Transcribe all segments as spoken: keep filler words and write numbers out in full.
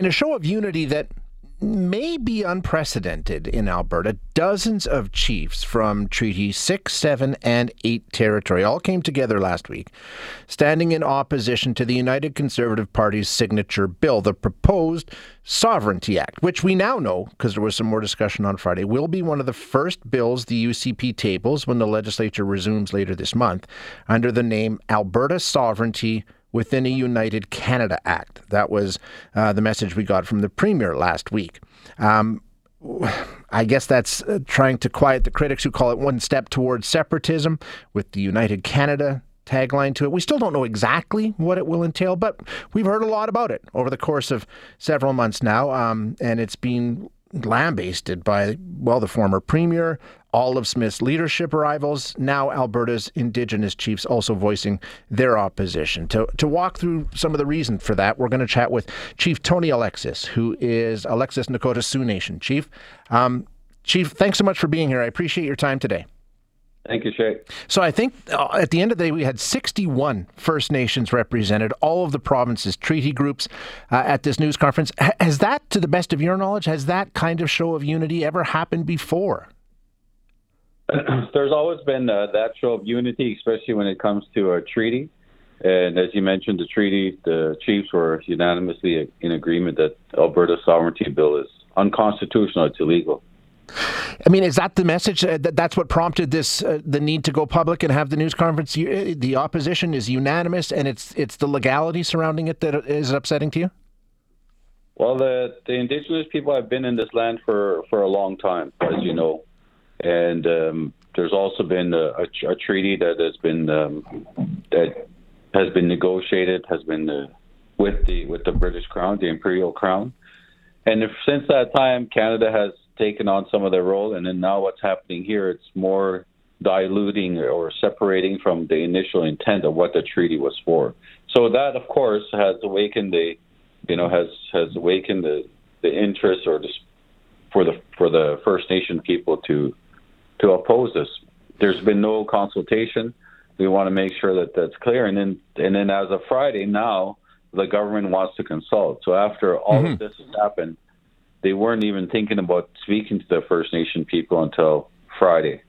In a show of unity that may be unprecedented in Alberta, dozens of chiefs from Treaty six, seven, and eight territory all came together last week, standing in opposition to the United Conservative Party's signature bill, the proposed Sovereignty Act, which we now know, because there was some more discussion on Friday, will be one of the first bills the U C P tables when the legislature resumes later this month under the name Alberta Sovereignty within a United Canada Act. That was uh, the message we got from the Premier last week. Um, I guess that's uh, trying to quiet the critics who call it one step towards separatism with the United Canada tagline to it. We still don't know exactly what it will entail, but we've heard a lot about it over the course of several months now, um, and it's been lambasted by, well, the former Premier, all of Smith's leadership rivals, now Alberta's Indigenous chiefs also voicing their opposition. To to walk through some of the reason for that, we're going to chat with Chief Tony Alexis, who is Alexis Nakota Sioux Nation Chief. Um, Chief, thanks so much for being here. I appreciate your time today. Thank you, Shay. So I think uh, at the end of the day, we had sixty-one First Nations represented, all of the province's treaty groups uh, at this news conference. H- has that, to the best of your knowledge, has that kind of show of unity ever happened before? There's always been uh, that show of unity, especially when it comes to a treaty. And as you mentioned, the treaty, the chiefs were unanimously in agreement that Alberta's sovereignty bill is unconstitutional. It's illegal. I mean, is that the message? Uh, that that's what prompted this, uh, the need to go public and have the news conference? You, the opposition is unanimous, and it's it's the legality surrounding it that is upsetting to you? Well, the, the Indigenous people have been in this land for, for a long time, as you know. And um, there's also been a, a, a treaty that has been um, that has been negotiated, has been uh, with the with the British Crown, the Imperial Crown. And if, since that time, Canada has taken on some of their role, and then now what's happening here, it's more diluting or separating from the initial intent of what the treaty was for. So that, of course, has awakened the, you know, has has awakened the, the interest or the for the for the First Nation people to to oppose this. There's been no consultation. We want to make sure that that's clear. And then and then as of Friday now, the government wants to consult. So after all mm-hmm. of this has happened, they weren't even thinking about speaking to the First Nation people until Friday.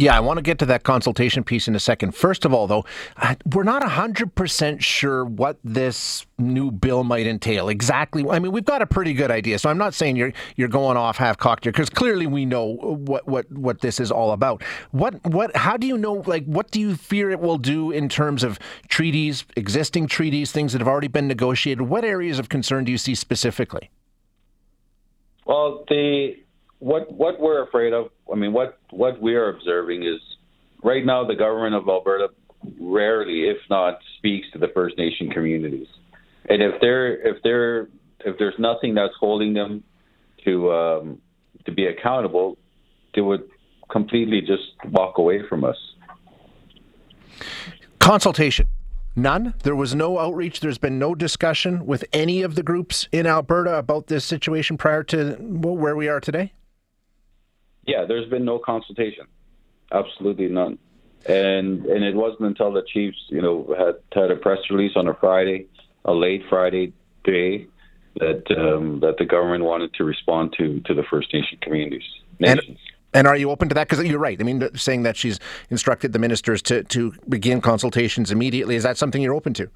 Yeah, I want to get to that consultation piece in a second. First of all, though, we're not one hundred percent sure what this new bill might entail exactly. I mean, we've got a pretty good idea, so I'm not saying you're you're going off half-cocked here, because clearly we know what, what, what this is all about. What what? How do you know, like, what do you fear it will do in terms of treaties, existing treaties, things that have already been negotiated? What areas of concern do you see specifically? Well, the what what we're afraid of, I mean, what, what we are observing is right now the government of Alberta rarely, if not, speaks to the First Nation communities. And if they're if they're if there's nothing that's holding them to um, to be accountable, they would completely just walk away from us. Consultation. None. There was no outreach. There's been no discussion with any of the groups in Alberta about this situation prior to where we are today? Yeah, there's been no consultation. Absolutely none. And and it wasn't until the chiefs, you know, had, had a press release on a Friday, a late Friday day, that um, that the government wanted to respond to, to the First Nation communities. Nations. And- And are you open to that? Because you're right. I mean, saying that she's instructed the ministers to, to begin consultations immediately, is that something you're open to?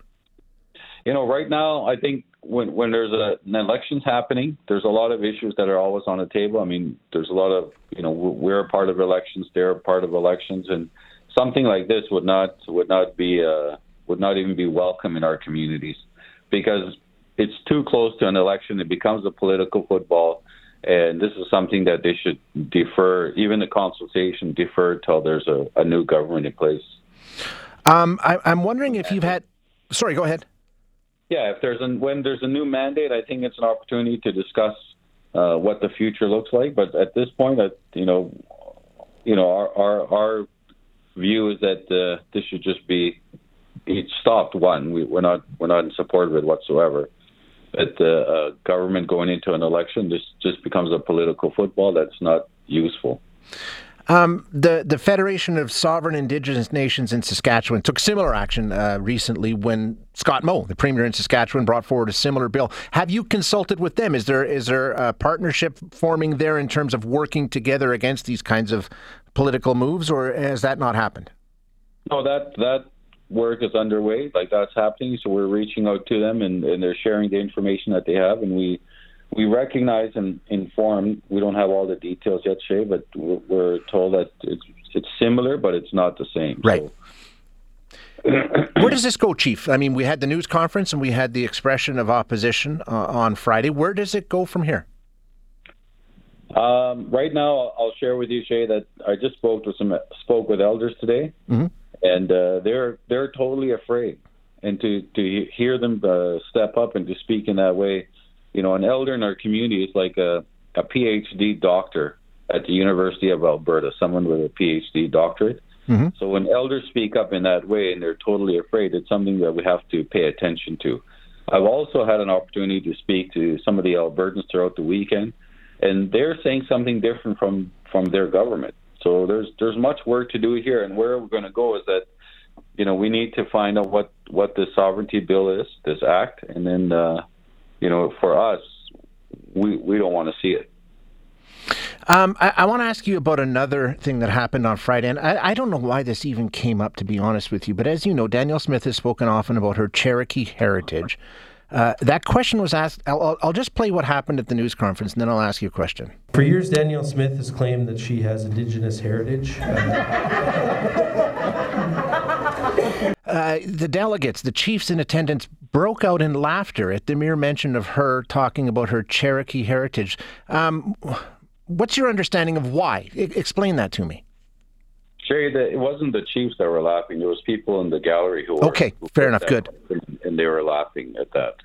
You know, right now, I think when when there's a, an elections happening, there's a lot of issues that are always on the table. I mean, there's a lot of, you know, we're a part of elections, they're a part of elections, and something like this would not would not be uh, would not even be welcome in our communities, because it's too close to an election. It becomes a political football. And this is something that they should defer, even the consultation, defer till there's a, a new government in place. Um, I, I'm wondering if you've had... Sorry, go ahead. Yeah, if there's an, when there's a new mandate, I think it's an opportunity to discuss uh, what the future looks like. But at this point, uh, you know, you know, our our, our view is that uh, this should just be it stopped. One, we, we're not we're not in support of it whatsoever. But the uh, government going into an election, this just becomes a political football that's not useful. Um, the, the Federation of Sovereign Indigenous Nations in Saskatchewan took similar action uh, recently when Scott Moe, the Premier in Saskatchewan, brought forward a similar bill. Have you consulted with them? Is there is there a partnership forming there in terms of working together against these kinds of political moves, or has that not happened? No, that that work is underway. Like, that's happening. So we're reaching out to them, and, and they're sharing the information that they have, and we We recognize and inform. We don't have all the details yet, Shay, but we're told that it's, it's similar, but it's not the same. Right. So. Where does this go, Chief? I mean, we had the news conference and we had the expression of opposition uh, on Friday. Where does it go from here? Um, right now, I'll share with you, Shay, that I just spoke with some spoke with elders today, mm-hmm. and uh, they're they're totally afraid. And to to hear them uh, step up and to speak in that way. You know, an elder in our community is like a, a P H D doctor at the University of Alberta, someone with a P H D doctorate. Mm-hmm. So when elders speak up in that way and they're totally afraid, it's something that we have to pay attention to. I've also had an opportunity to speak to some of the Albertans throughout the weekend, and they're saying something different from, from their government. So there's there's much work to do here, and where we're going to go is that, you know, we need to find out what, what the sovereignty bill is, this act, and then... Uh, You know, for us, we we don't want to see it. Um, I, I want to ask you about another thing that happened on Friday, and I, I don't know why this even came up, to be honest with you, but as you know, Daniel Smith has spoken often about her Cherokee heritage. Uh, that question was asked. I'll, I'll just play what happened at the news conference, and then I'll ask you a question. For years, Daniel Smith has claimed that she has Indigenous heritage. Uh, the delegates, the chiefs in attendance, broke out in laughter at the mere mention of her talking about her Cherokee heritage. Um, what's your understanding of why? I- explain that to me. Sherry, it wasn't the chiefs that were laughing. There was people in the gallery who were... Okay, who fair enough, good. And they were laughing at that.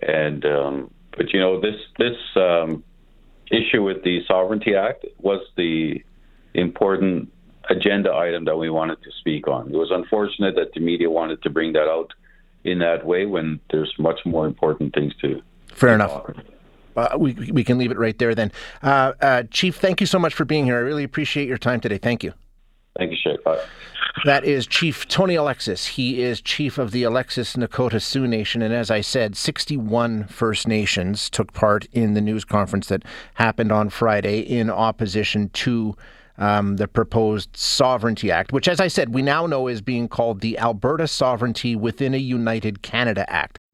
And um, But, you know, this, this um, issue with the Sovereignty Act was the important agenda item that we wanted to speak on. It was unfortunate that the media wanted to bring that out in that way when there's much more important things to... Fair enough. Uh, we we can leave it right there then. Uh, uh, Chief, thank you so much for being here. I really appreciate your time today. Thank you. Thank you, Sheikh. Bye. That is Chief Tony Alexis. He is chief of the Alexis Nakota Sioux Nation. And as I said, sixty-one First Nations took part in the news conference that happened on Friday in opposition to Um, the proposed Sovereignty Act, which, as I said, we now know is being called the Alberta Sovereignty within a United Canada Act.